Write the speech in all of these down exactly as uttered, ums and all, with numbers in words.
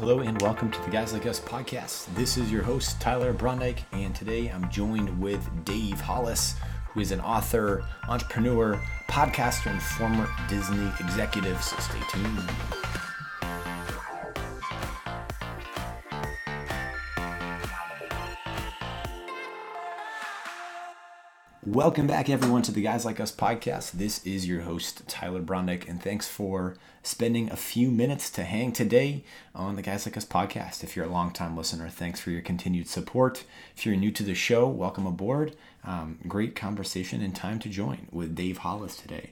Hello and welcome to the Guys Like Us podcast. This is your host, Tyler Brondyke, and today I'm joined with Dave Hollis, who is an author, entrepreneur, podcaster, and former Disney executive, so stay tuned. Welcome back, everyone, to the Guys Like Us podcast. This is your host, Tyler Brondyke, and thanks for spending a few minutes to hang today on the Guys Like Us podcast. If you're a longtime listener, thanks for your continued support. If you're new to the show, welcome aboard. Um, great conversation and time to join with Dave Hollis today.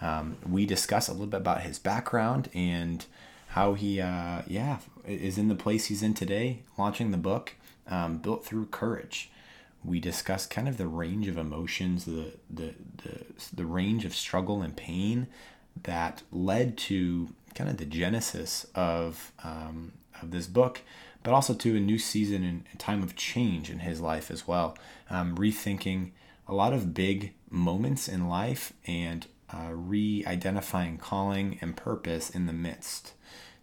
Um, we discuss a little bit about his background and how he, uh, yeah, is in the place he's in today, launching the book, um, Built Through Courage. We discuss kind of the range of emotions, the, the the the range of struggle and pain that led to kind of the genesis of um, of this book, but also to a new season and a time of change in his life as well. Um, rethinking a lot of big moments in life and uh, re-identifying calling and purpose in the midst.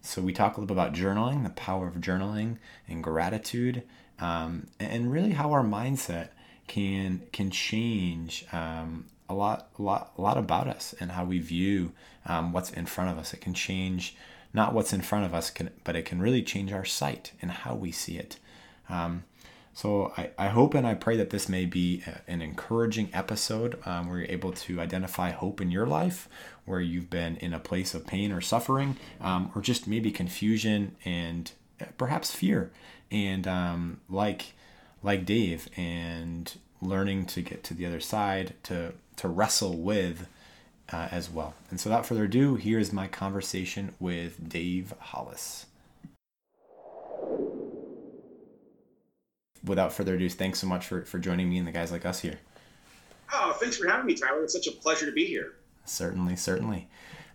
So we talk a little bit about journaling, the power of journaling, and gratitude. Um, and really how our mindset can can change um, a lot, a lot, a lot about us and how we view um, what's in front of us. It can change not what's in front of us, can, but it can really change our sight and how we see it. Um, so I, I hope and I pray that this may be a, an encouraging episode um, where you're able to identify hope in your life, where you've been in a place of pain or suffering, um, or just maybe confusion and perhaps fear. And um, like like Dave, and learning to get to the other side, to to wrestle with uh, as well. And so without further ado, here is my conversation with Dave Hollis. Without further ado, thanks so much for, for joining me and the Guys Like Us here. Oh, thanks for having me, Tyler. It's such a pleasure to be here. Certainly, certainly.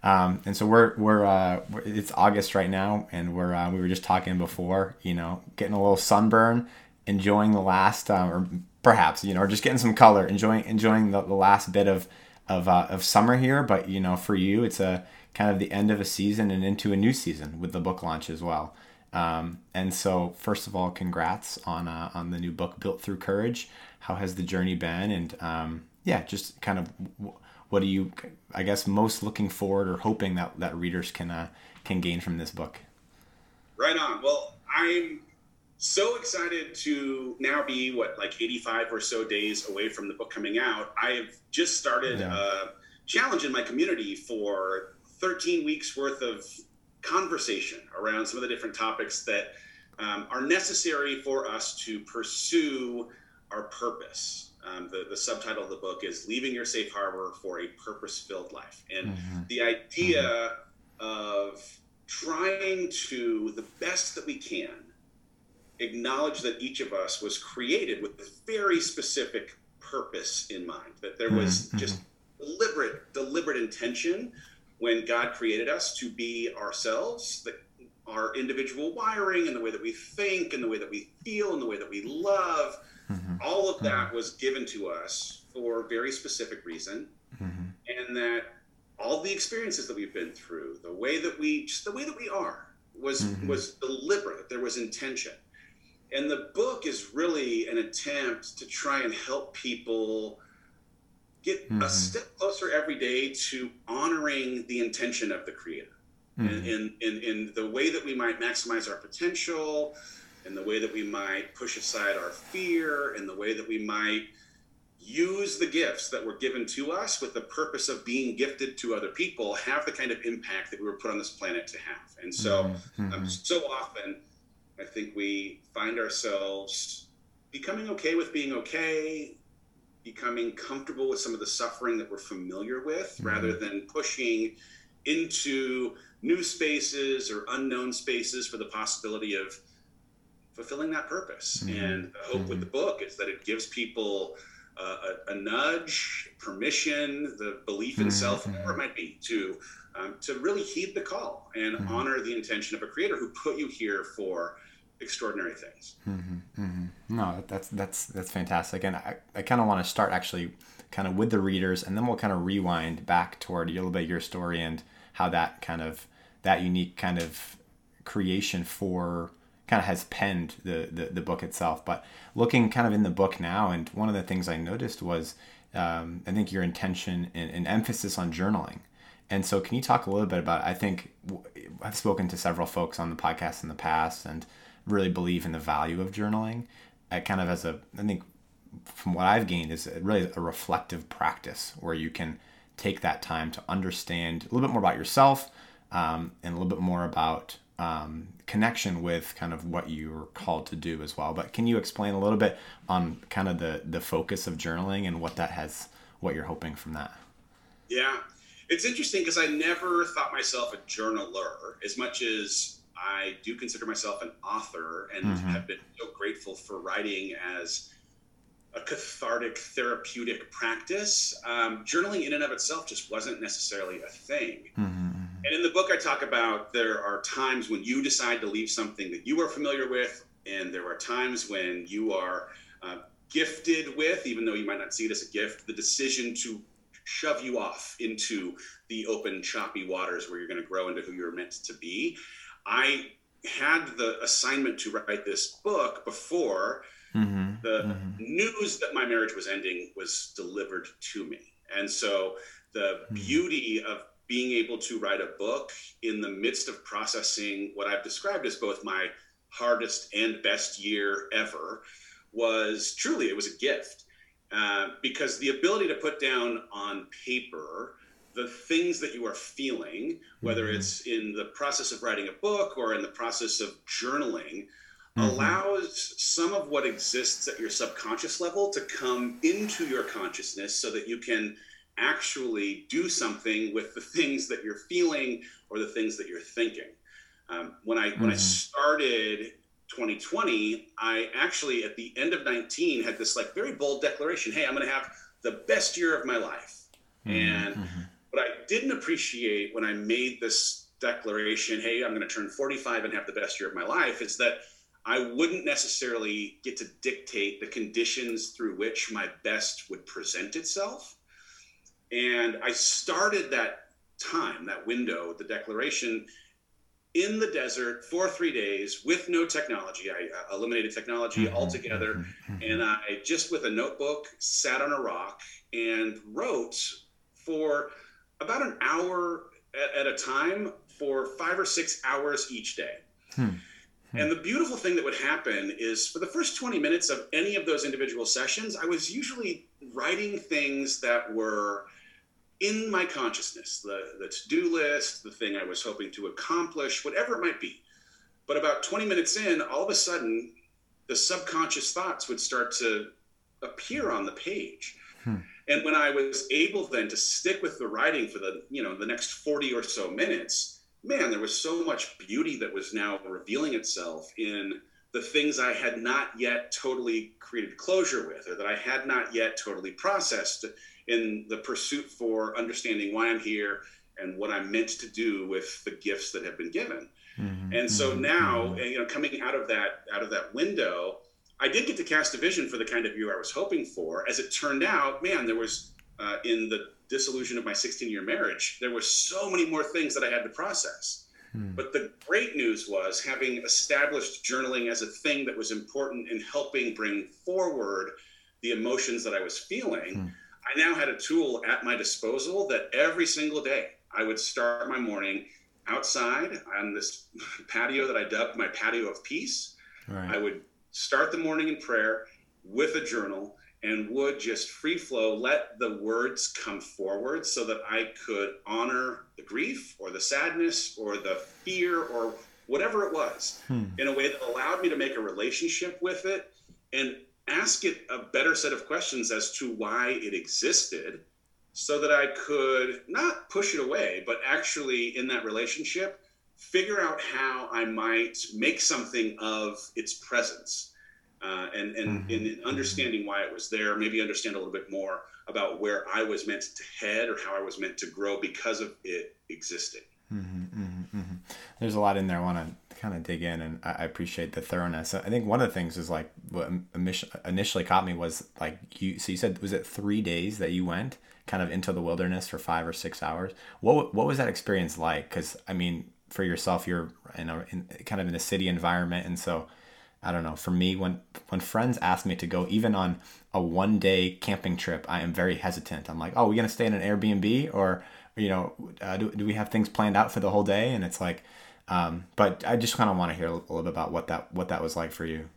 Um, and so we're, we're, uh, we're, it's August right now, and we're, uh, we were just talking before, you know, getting a little sunburn, enjoying the last, uh, or perhaps, you know, or just getting some color, enjoying, enjoying the, the last bit of, of, uh, of summer here. But, you know, for you, it's a kind of the end of a season and into a new season with the book launch as well. Um, and so first of all, congrats on, uh, on the new book, Built Through Courage. How has the journey been? And, um, yeah, just kind of w- what are you, I guess, most looking forward or hoping that, that readers can uh, can gain from this book? Right on. Well, I'm so excited to now be, what, like eighty-five or so days away from the book coming out. I've just started yeah. a challenge in my community for thirteen weeks worth of conversation around some of the different topics that um, are necessary for us to pursue our purpose. Um, the, the subtitle of the book is Leaving Your Safe Harbor for a Purpose-Filled Life. And mm-hmm. the idea mm-hmm. of trying to, the best that we can, acknowledge that each of us was created with a very specific purpose in mind, that there was mm-hmm. just deliberate, deliberate intention when God created us to be ourselves, that our individual wiring and the way that we think and the way that we feel and the way that we love, mm-hmm. all of that mm-hmm. was given to us for a very specific reason, mm-hmm. and that all the experiences that we've been through, the way that we, just the way that we are, was mm-hmm. was deliberate. There was intention, and the book is really an attempt to try and help people get mm-hmm. a step closer every day to honoring the intention of the Creator, mm-hmm. and in, in in the way that we might maximize our potential. And the way that we might push aside our fear, and the way that we might use the gifts that were given to us with the purpose of being gifted to other people, have the kind of impact that we were put on this planet to have. And so, mm-hmm. um, so often, I think we find ourselves becoming okay with being okay, becoming comfortable with some of the suffering that we're familiar with, mm-hmm. rather than pushing into new spaces or unknown spaces for the possibility of fulfilling that purpose. Mm-hmm. And the hope mm-hmm. with the book is that it gives people uh, a, a nudge, permission, the belief in mm-hmm. self, whatever it might be, to um, to really heed the call and mm-hmm. honor the intention of a Creator who put you here for extraordinary things. Mm-hmm. Mm-hmm. No, that's that's that's fantastic. And I, I kind of want to start actually kind of with the readers, and then we'll kind of rewind back toward a little bit your story and how that kind of, that unique kind of creation for, kind of has penned the, the, the book itself. But looking kind of in the book now, and one of the things I noticed was, um, I think your intention and, and emphasis on journaling. And so can you talk a little bit about, I think I've spoken to several folks on the podcast in the past and really believe in the value of journaling. I kind of as a, I think from what I've gained is really a reflective practice where you can take that time to understand a little bit more about yourself, um, and a little bit more about um, connection with kind of what you were called to do as well. But can you explain a little bit on kind of the, the focus of journaling and what that has, what you're hoping from that? Yeah, it's interesting because I never thought myself a journaler as much as I do consider myself an author and mm-hmm. have been so grateful for writing as a cathartic therapeutic practice. Um, journaling in and of itself just wasn't necessarily a thing. Mm-hmm. And in the book I talk about there are times when you decide to leave something that you are familiar with, and there are times when you are uh, gifted with, even though you might not see it as a gift, the decision to shove you off into the open, choppy waters where you're going to grow into who you're meant to be. I had the assignment to write this book before mm-hmm. the mm-hmm. news that my marriage was ending was delivered to me. And so the mm-hmm. beauty of being able to write a book in the midst of processing what I've described as both my hardest and best year ever was truly, it was a gift. Uh, because the ability to put down on paper the things that you are feeling, whether mm-hmm. it's in the process of writing a book or in the process of journaling, mm-hmm. allows some of what exists at your subconscious level to come into your consciousness so that you can actually do something with the things that you're feeling or the things that you're thinking. Um, when I mm-hmm. when I started twenty twenty, I actually at the end of nineteen had this like very bold declaration, hey, I'm going to have the best year of my life. Mm-hmm. And mm-hmm. what I didn't appreciate when I made this declaration, hey, I'm going to turn forty-five and have the best year of my life, is that I wouldn't necessarily get to dictate the conditions through which my best would present itself. And I started that time, that window, the declaration, in the desert for three days with no technology. I eliminated technology mm-hmm. altogether. Mm-hmm. And I just with a notebook sat on a rock and wrote for about an hour at, at a time for five or six hours each day. Hmm. And the beautiful thing that would happen is for the first twenty minutes of any of those individual sessions, I was usually writing things that were in my consciousness, the, the to-do list, the thing I was hoping to accomplish, whatever it might be. But about twenty minutes in, all of a sudden, the subconscious thoughts would start to appear on the page. Hmm. And when I was able then to stick with the writing for the, you know, the next forty or so minutes, man, there was so much beauty that was now revealing itself in the things I had not yet totally created closure with, or that I had not yet totally processed in the pursuit for understanding why I'm here and what I'm meant to do with the gifts that have been given. Mm-hmm. And so now, you know, coming out of that, out of that window, I did get to cast a vision for the kind of view I was hoping for. As it turned out, man, there was, uh, in the dissolution of my sixteen-year marriage, there were so many more things that I had to process. Hmm. But the great news was, having established journaling as a thing that was important in helping bring forward the emotions that I was feeling, hmm. I now had a tool at my disposal that every single day I would start my morning outside on this patio that I dubbed my patio of peace. Right. I would start the morning in prayer with a journal and would just free flow, let the words come forward so that I could honor the grief or the sadness or the fear or whatever it was hmm. in a way that allowed me to make a relationship with it and ask it a better set of questions as to why it existed, so that I could not push it away, but actually in that relationship, figure out how I might make something of its presence. Uh, and and in mm-hmm. understanding why it was there, maybe understand a little bit more about where I was meant to head or how I was meant to grow because of it existing. Mm-hmm, mm-hmm, mm-hmm. There's a lot in there. I want to kind of dig in, and I appreciate the thoroughness. I think one of the things is like what initially caught me was like you. So you said, was it three days that you went kind of into the wilderness for five or six hours? What what was that experience like? Because I mean, for yourself. You're in a in, kind of in a city environment. And so, I don't know, for me, when, when friends ask me to go even on a one day camping trip, I am very hesitant. I'm like, oh, we're going to stay in an Airbnb, or, you know, uh, do, do we have things planned out for the whole day? And it's like, um, but I just kind of want to hear a little bit about what that, what that was like for you.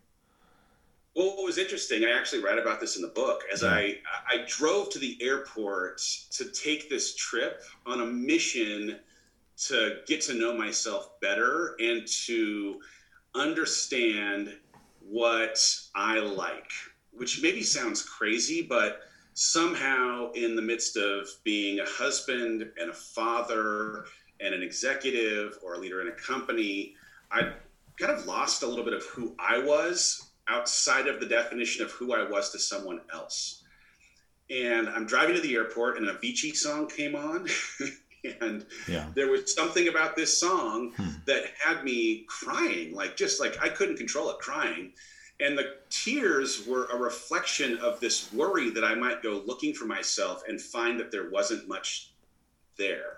Well, it was interesting. I actually read about this in the book as yeah. I, I drove to the airport to take this trip on a mission to get to know myself better and to understand what I like, which maybe sounds crazy, but somehow in the midst of being a husband and a father and an executive or a leader in a company, I kind of lost a little bit of who I was outside of the definition of who I was to someone else. And I'm driving to the airport and an Avicii song came on. And yeah. there was something about this song hmm. that had me crying, like just like I couldn't control it, crying. And the tears were a reflection of this worry that I might go looking for myself and find that there wasn't much there.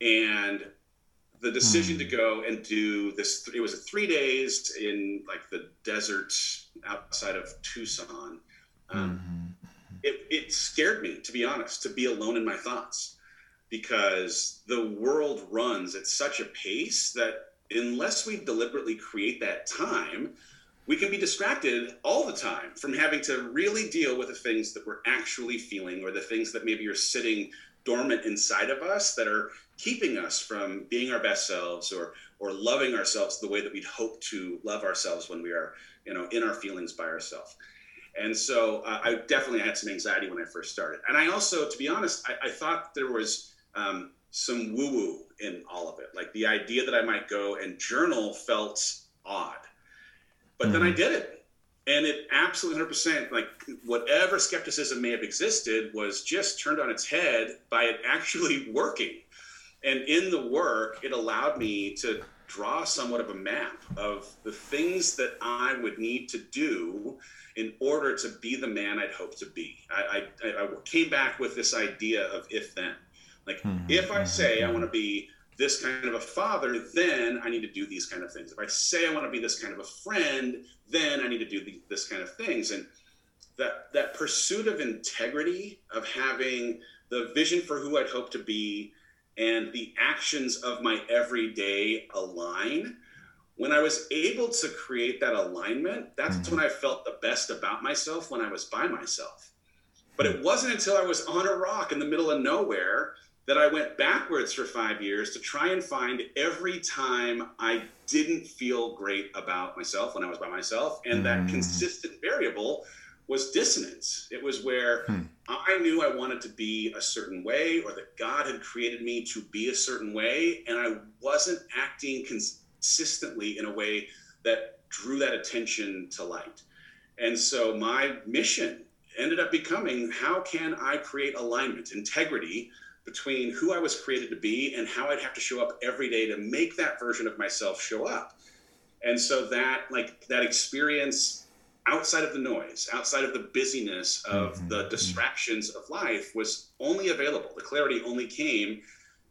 And the decision hmm. to go and do this, it was three days in like the desert outside of Tucson. Um, mm-hmm. it, it scared me, to be honest, to be alone in my thoughts. Because the world runs at such a pace that unless we deliberately create that time, we can be distracted all the time from having to really deal with the things that we're actually feeling, or the things that maybe are sitting dormant inside of us that are keeping us from being our best selves, or or loving ourselves the way that we'd hope to love ourselves when we are, you know, in our feelings by ourselves. And so uh, I definitely had some anxiety when I first started. And I also, to be honest, I, I thought there was Um, some woo-woo in all of it. Like the idea that I might go and journal felt odd, but mm. then I did it, and it absolutely one hundred percent, like whatever skepticism may have existed was just turned on its head by it actually working. And in the work, it allowed me to draw somewhat of a map of the things that I would need to do in order to be the man I'd hoped to be. I, I, I came back with this idea of if then. Like, mm-hmm. if I say I want to be this kind of a father, then I need to do these kind of things. If I say I want to be this kind of a friend, then I need to do the, this kind of things. And that that pursuit of integrity, of having the vision for who I'd hope to be and the actions of my everyday align, when I was able to create that alignment, that's mm-hmm. when I felt the best about myself, when I was by myself. But it wasn't until I was on a rock in the middle of nowhere that I went backwards for five years to try and find every time I didn't feel great about myself when I was by myself. And that mm. consistent variable was dissonance. It was where hmm. I knew I wanted to be a certain way, or that God had created me to be a certain way. And I wasn't acting consistently in a way that drew that attention to light. And so my mission ended up becoming, how can I create alignment, integrity, between who I was created to be and how I'd have to show up every day to make that version of myself show up. And so that, like, that experience outside of the noise, outside of the busyness of mm-hmm. the distractions of life was only available. The clarity only came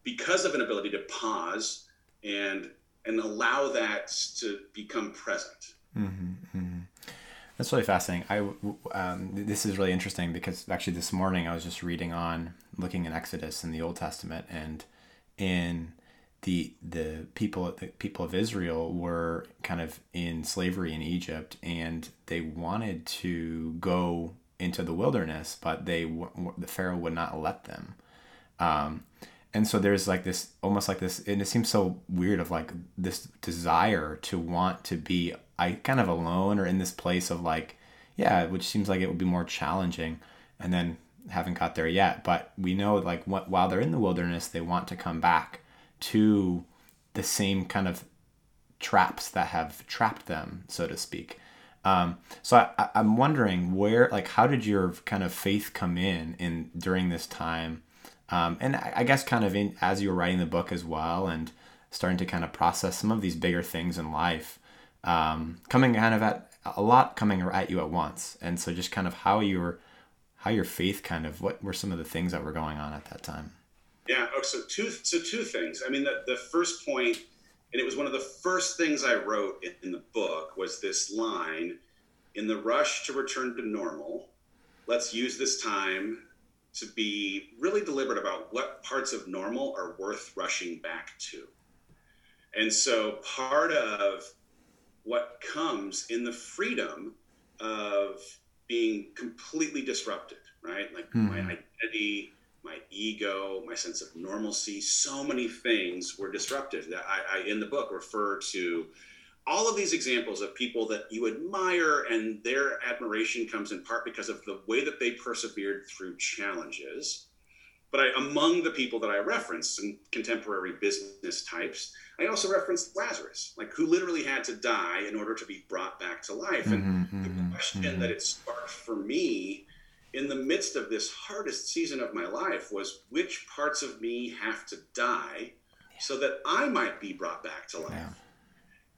because of an ability to pause and and allow that to become present. Mm-hmm. Mm-hmm. That's really fascinating. I, um, this is really interesting because actually this morning I was just reading on, looking at Exodus in the Old Testament, and in the the people the people of Israel were kind of in slavery in Egypt, and they wanted to go into the wilderness, but they the Pharaoh would not let them. Um, and so there's like this, almost like this, and it seems so weird, of like this desire to want to be I kind of alone, or in this place of like, yeah, which seems like it would be more challenging, and then haven't got there yet. But we know, like, what, while they're in the wilderness, they want to come back to the same kind of traps that have trapped them, so to speak. Um, so I, I'm wondering where, like, how did your kind of faith come in in during this time? Um, and I, I guess kind of in, as you were writing the book as well, and starting to kind of process some of these bigger things in life, um coming kind of at a lot coming at you at once. And so just kind of how your how your faith kind of, what were some of the things that were going on at that time? Yeah. Oh, so two, so two things. I mean, the, the first point, and it was one of the first things I wrote in, in the book, was this line: in the rush to return to normal, let's use this time to be really deliberate about what parts of normal are worth rushing back to. And so part of what comes in the freedom of being completely disrupted, right? Like mm-hmm. my identity, my ego, my sense of normalcy, so many things were disrupted. I, I, in the book, refer to all of these examples of people that you admire, and their admiration comes in part because of the way that they persevered through challenges. But I, among the people that I reference, some contemporary business types, I also referenced Lazarus, like who literally had to die in order to be brought back to life. And mm-hmm, the question mm-hmm. that it sparked for me in the midst of this hardest season of my life was, which parts of me have to die so that I might be brought back to life? Yeah.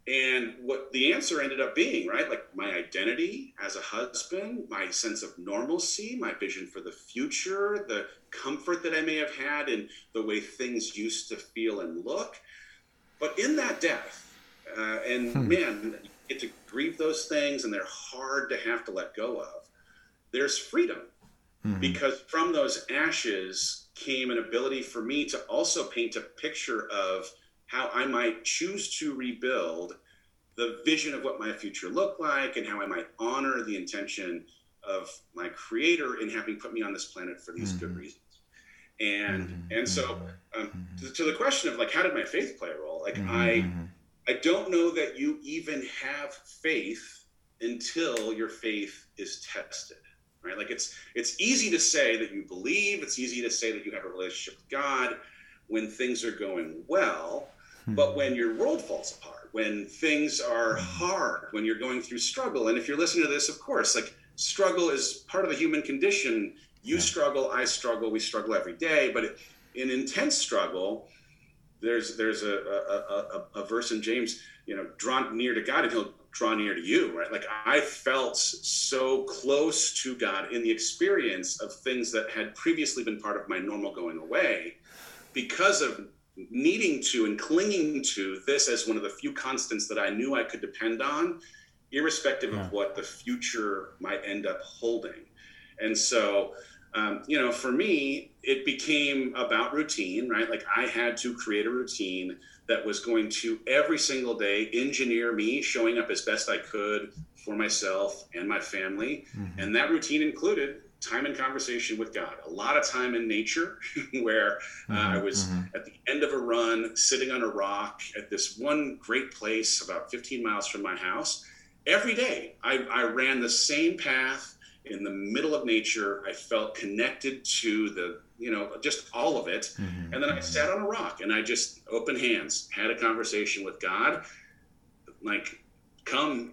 And what the answer ended up being, right? Like my identity as a husband, my sense of normalcy, my vision for the future, the comfort that I may have had in the way things used to feel and look. But in that death, uh, and hmm. man, you get to grieve those things, and they're hard to have to let go of. There's freedom, mm-hmm. because from those ashes came an ability for me to also paint a picture of how I might choose to rebuild the vision of what my future looked like, and how I might honor the intention of my creator in having put me on this planet for these mm-hmm. good reasons. And, mm-hmm. and so um, mm-hmm. to the question of like, how did my faith play a role? Like mm-hmm. I, I don't know that you even have faith until your faith is tested, right? Like it's, it's easy to say that you believe, it's easy to say that you have a relationship with God when things are going well. But when your world falls apart, when things are hard, when you're going through struggle, and if you're listening to this, of course, like struggle is part of the human condition. You yeah. struggle, I struggle, we struggle every day. But in intense struggle, there's there's a a, a, a verse in James, you know, draw near to God and he'll draw near to you, right? Like I felt so close to God in the experience of things that had previously been part of my normal going away, because of needing to and clinging to this as one of the few constants that I knew I could depend on, irrespective yeah. of what the future might end up holding. And so, um, you know, for me, it became about routine, right? Like I had to create a routine that was going to every single day engineer me showing up as best I could for myself and my family. Mm-hmm. And that routine included time in conversation with God, a lot of time in nature where uh, mm-hmm. I was mm-hmm. at the end of a run, sitting on a rock at this one great place about fifteen miles from my house. Every day I, I ran the same path in the middle of nature. I felt connected to the, you know, just all of it. Mm-hmm. And then I sat on a rock and I just open hands, had a conversation with God, like, come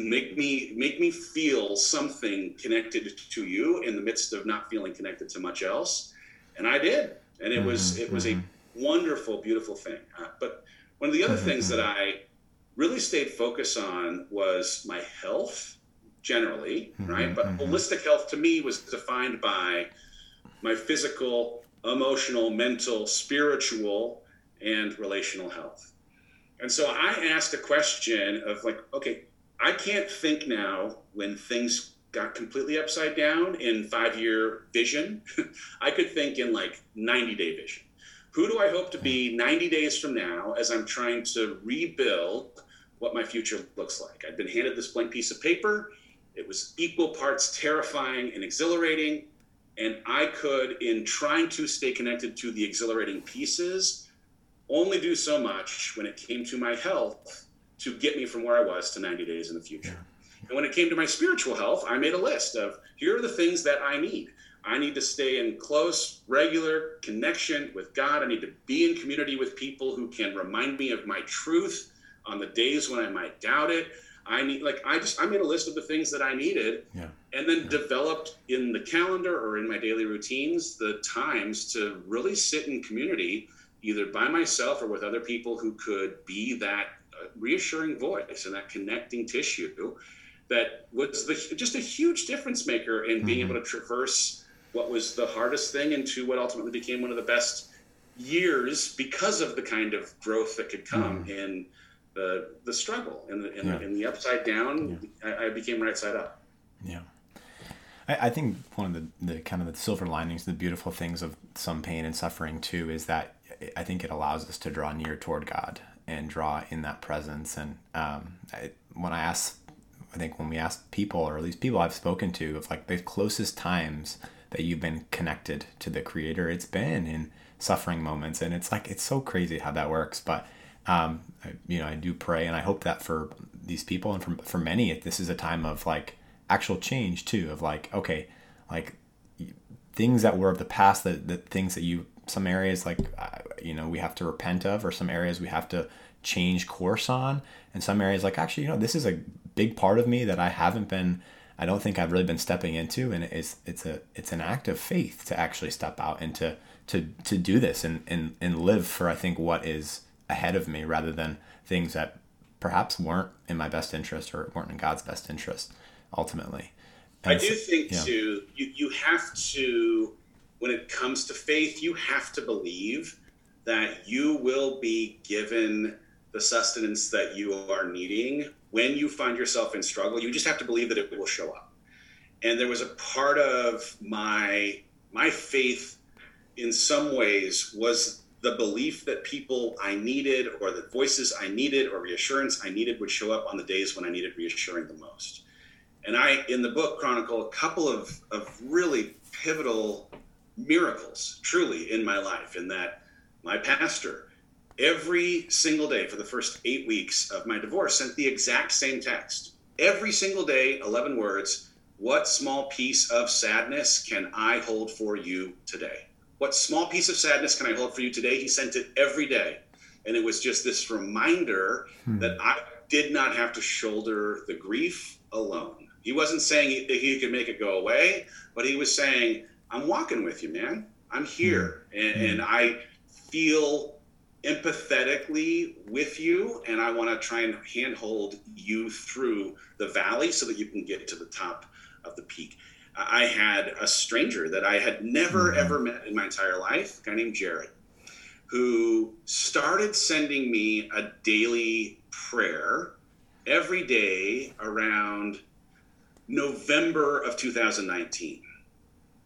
make me make me feel something connected to you in the midst of not feeling connected to much else. And I did. And it was it was a wonderful, beautiful thing. Uh, but one of the other things that I really stayed focused on was my health generally, right? But holistic health to me was defined by my physical, emotional, mental, spiritual, and relational health. And so I asked a question of like, okay, I can't think now when things got completely upside down in five-year vision. I could think in like ninety-day vision. Who do I hope to be ninety days from now as I'm trying to rebuild what my future looks like? I'd been handed this blank piece of paper. It was equal parts terrifying and exhilarating. And I could, in trying to stay connected to the exhilarating pieces, only do so much when it came to my health to get me from where I was to ninety days in the future. Yeah. And when it came to my spiritual health, I made a list of, here are the things that I need. I need to stay in close, regular connection with God. I need to be in community with people who can remind me of my truth on the days when I might doubt it. I need, like, I just, I made a list of the things that I needed yeah. and then yeah. developed in the calendar or in my daily routines, the times to really sit in community, either by myself or with other people who could be that reassuring voice and that connecting tissue that was the, just a huge difference maker in being mm-hmm. able to traverse what was the hardest thing into what ultimately became one of the best years because of the kind of growth that could come mm. in the the struggle and in the, in yeah. the, in the upside down. Yeah. I, I became right side up. Yeah. I, I think one of the, the kind of the silver linings, the beautiful things of some pain and suffering too, is that I think it allows us to draw near toward God and draw in that presence. And um, I, when I ask, I think when we ask people, or at least people I've spoken to, of like the closest times that you've been connected to the Creator, it's been in suffering moments. And it's like, it's so crazy how that works. But, um, I, you know, I do pray, and I hope that for these people and for, for many, this is a time of like actual change too, of like, okay, like things that were of the past, that the things that you, some areas like, uh, you know, we have to repent of, or some areas we have to change course on. And some areas like, actually, you know, this is a big part of me that I haven't been, I don't think I've really been stepping into. And it's, it's a, it's an act of faith to actually step out and to, to, to do this and, and, and live for, I think, what is ahead of me, rather than things that perhaps weren't in my best interest or weren't in God's best interest ultimately. And I do think yeah. too, you, you have to, when it comes to faith, you have to believe that you will be given the sustenance that you are needing when you find yourself in struggle. You just have to believe that it will show up. And there was a part of my my faith, in some ways, was the belief that people I needed, or the voices I needed, or reassurance I needed, would show up on the days when I needed reassuring the most. And I, in the book, chronicle a couple of, of really pivotal miracles truly in my life, in that my pastor every single day for the first eight weeks of my divorce sent the exact same text every single day, eleven words. What small piece of sadness can I hold for you today? What small piece of sadness can I hold for you today? He sent it every day, and it was just this reminder hmm. that I did not have to shoulder the grief alone. He wasn't saying that he could make it go away, but he was saying, I'm walking with you, man. I'm here. And, and I feel empathetically with you, and I want to try and handhold you through the valley so that you can get to the top of the peak. I had a stranger that I had never, ever met in my entire life, a guy named Jared, who started sending me a daily prayer every day around November of two thousand nineteen.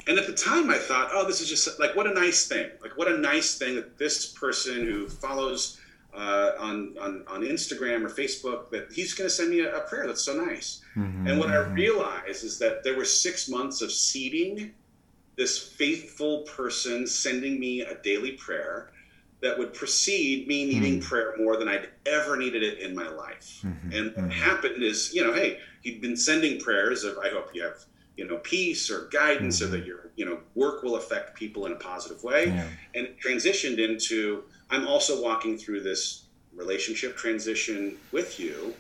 And at the time I thought, oh, this is just like, what a nice thing. Like, what a nice thing that this person who follows uh, on, on, on Instagram or Facebook, that he's going to send me a, a prayer. That's so nice. Mm-hmm. And what I realized is that there were six months of seeding this faithful person sending me a daily prayer that would precede me needing mm-hmm. prayer more than I'd ever needed it in my life. Mm-hmm. And what mm-hmm. happened is, you know, hey, he'd been sending prayers of, I hope you have, you know, peace or guidance, mm-hmm. or that your, you know, work will affect people in a positive way. Yeah. And it transitioned into, I'm also walking through this relationship transition with you.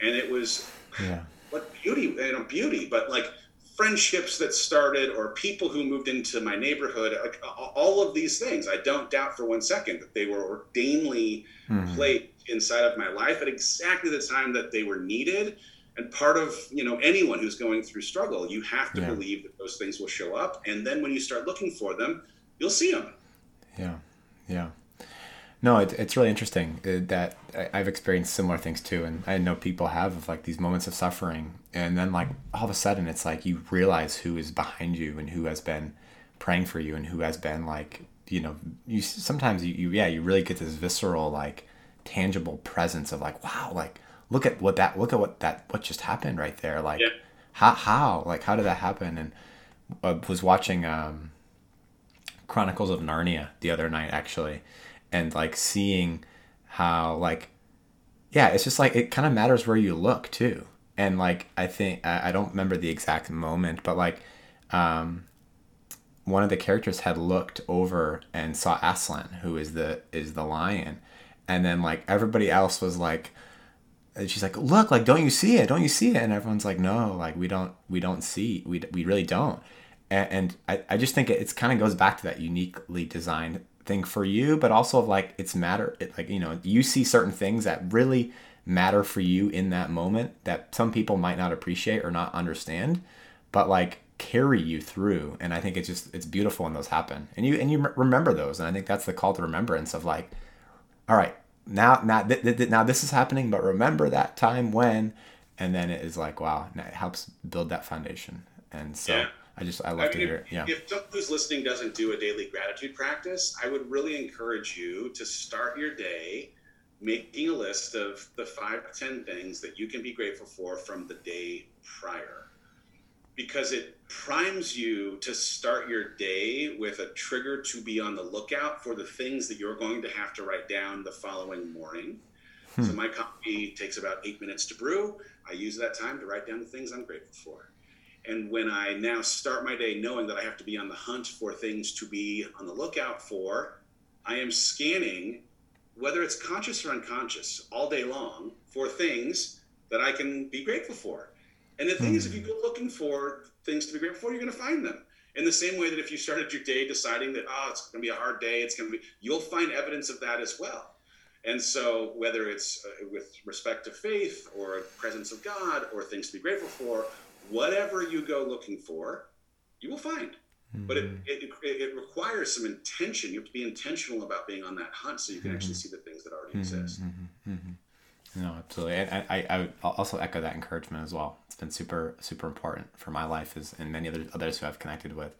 And it was yeah. what beauty, you know, beauty, but like friendships that started, or people who moved into my neighborhood, like all of these things. I don't doubt for one second that they were ordainedly mm-hmm. placed inside of my life at exactly the time that they were needed. And part of, you know, anyone who's going through struggle, you have to yeah. believe that those things will show up. And then when you start looking for them, you'll see them. Yeah. Yeah. No, it, it's really interesting that I've experienced similar things too. And I know people have, of like these moments of suffering. And then like all of a sudden it's like you realize who is behind you and who has been praying for you and who has been like, you know, you sometimes you, you yeah, you really get this visceral, like tangible presence of like, wow, like, look at what that, look at what that, what just happened right there. Like yeah. how, how, like, how did that happen? And I was watching um, Chronicles of Narnia the other night, actually. And like seeing how, like, yeah, it's just like, it kind of matters where you look too. And like, I think, I, I don't remember the exact moment, but like um, one of the characters had looked over and saw Aslan, who is the, is the lion. And then like everybody else was like, and she's like, look, like, don't you see it? Don't you see it? And everyone's like, no, like, we don't, we don't see, we we really don't. And, and I, I just think it, it's kind of goes back to that uniquely designed thing for you, but also like it's matter, it, like, you know, you see certain things that really matter for you in that moment that some people might not appreciate or not understand, but like carry you through. And I think it's just, it's beautiful when those happen, and you, and you remember those. And I think that's the call to remembrance of like, all right, now, now, th- th- now this is happening, but remember that time when, and then it is like, wow, it helps build that foundation. And so yeah. I just, I love I mean, to hear if, it. Yeah. If someone who's listening doesn't do a daily gratitude practice, I would really encourage you to start your day making a list of the five, ten things that you can be grateful for from the day prior, because it primes you to start your day with a trigger to be on the lookout for the things that you're going to have to write down the following morning. Hmm. So my coffee takes about eight minutes to brew. I use that time to write down the things I'm grateful for. And when I now start my day knowing that I have to be on the hunt for things to be on the lookout for, I am scanning, whether it's conscious or unconscious, all day long for things that I can be grateful for. And the thing mm. is, if you go looking for things to be grateful for, you're going to find them. In the same way that if you started your day deciding that, oh, it's going to be a hard day, it's going to be, you'll find evidence of that as well. And so whether it's uh, with respect to faith or presence of God or things to be grateful for, whatever you go looking for, you will find. Mm-hmm. But it, it it requires some intention. You have to be intentional about being on that hunt so you can mm-hmm. actually see the things that already mm-hmm. exist. Mm-hmm. Mm-hmm. No, absolutely. I, I, I would also echo that encouragement as well. It's been super, super important for my life is, and many other, others who I've connected with.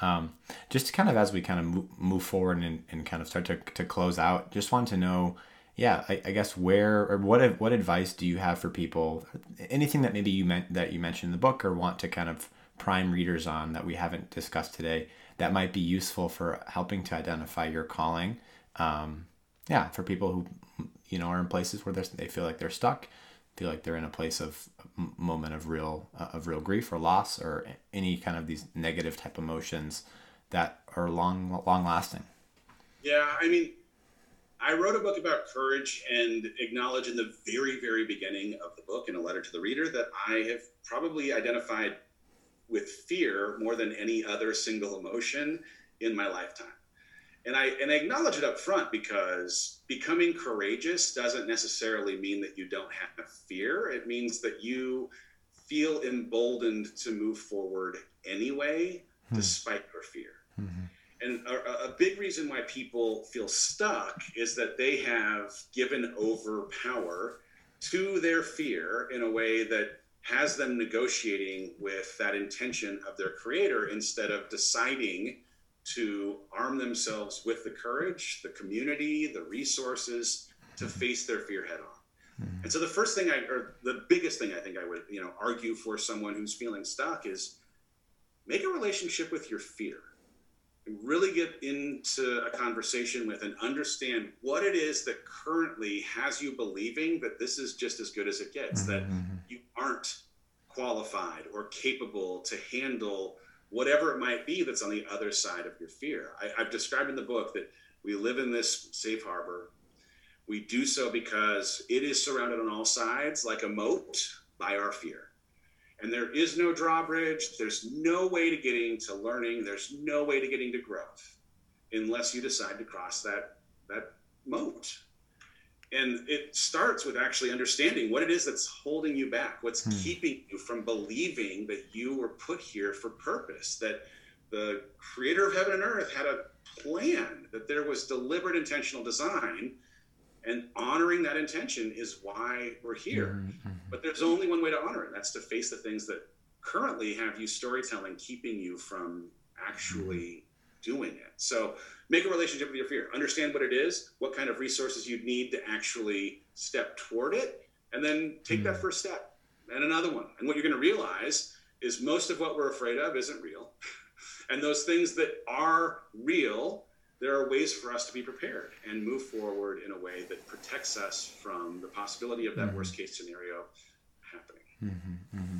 Um, just to kind of as we kind of move forward and, and kind of start to, to close out, just wanted to know, yeah, I, I guess where or what what advice do you have for people? Anything that maybe you meant that you mentioned in the book or want to kind of prime readers on that we haven't discussed today that might be useful for helping to identify your calling. Um, yeah, for people who, you know, are in places where they feel like they're stuck, feel like they're in a place of moment of real uh, of real grief or loss or any kind of these negative type emotions that are long long lasting. Yeah, I mean, I wrote a book about courage and acknowledge in the very, very beginning of the book in a letter to the reader that I have probably identified with fear more than any other single emotion in my lifetime. And I and I acknowledge it up front because becoming courageous doesn't necessarily mean that you don't have fear. It means that you feel emboldened to move forward anyway, hmm. despite your fear. Mm-hmm. And a, a big reason why people feel stuck is that they have given over power to their fear in a way that has them negotiating with that intention of their creator instead of deciding to arm themselves with the courage, the community, the resources to face their fear head on. Mm-hmm. And so the first thing I, or the biggest thing I think I would, you know, argue for someone who's feeling stuck is make a relationship with your fear. Really get into a conversation with and understand what it is that currently has you believing that this is just as good as it gets, mm-hmm. that you aren't qualified or capable to handle whatever it might be that's on the other side of your fear. I, I've described in the book that we live in this safe harbor. We do so because it is surrounded on all sides like a moat by our fear. And there is no drawbridge. There's no way to getting to learning. There's no way to getting to growth unless you decide to cross that, that moat. And it starts with actually understanding what it is that's holding you back, what's hmm. keeping you from believing that you were put here for purpose, that the creator of heaven and earth had a plan, that there was deliberate intentional design. And honoring that intention is why we're here. Mm-hmm. But there's only one way to honor it. That's to face the things that currently have you storytelling, keeping you from actually doing it. So make a relationship with your fear. Understand what it is, what kind of resources you'd need to actually step toward it, and then take mm-hmm. that first step and another one. And what you're going to realize is most of what we're afraid of isn't real. And those things that are real, there are ways for us to be prepared and move forward in a way that protects us from the possibility of that mm-hmm. worst case scenario happening. Mm-hmm, mm-hmm.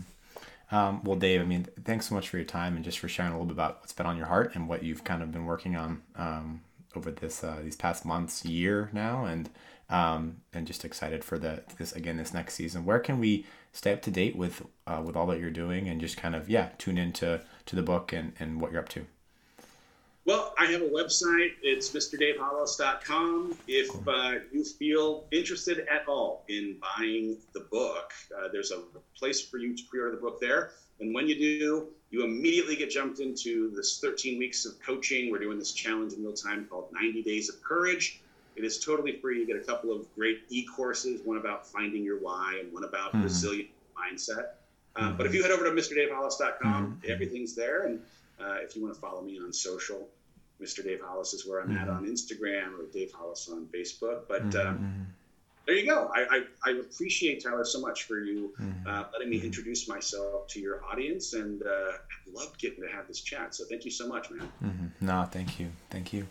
Um, well, Dave, I mean, thanks so much for your time and just for sharing a little bit about what's been on your heart and what you've kind of been working on um, over this uh, these past months, year now, and um, and just excited for the this again this next season. Where can we stay up to date with uh, with all that you're doing and just kind of yeah tune into to the book and, and what you're up to? Well, I have a website. It's Mister Dave Hollis dot com. If uh, you feel interested at all in buying the book, uh, there's a place for you to pre-order the book there. And when you do, you immediately get jumped into this thirteen weeks of coaching. We're doing this challenge in real time called ninety days of Courage. It is totally free. You get a couple of great e-courses, one about finding your why and one about mm-hmm. resilient mindset. Uh, mm-hmm. But if you head over to Mister Dave Hollis dot com, mm-hmm. everything's there. And uh, if you want to follow me on social, Mister Dave Hollis is where I'm mm-hmm. at on Instagram, or Dave Hollis on Facebook. But um, mm-hmm. there you go. I, I, I appreciate, Tyler, so much for you mm-hmm. uh, letting me introduce myself to your audience. And uh, I loved getting to have this chat. So thank you so much, man. Mm-hmm. No, thank you. Thank you.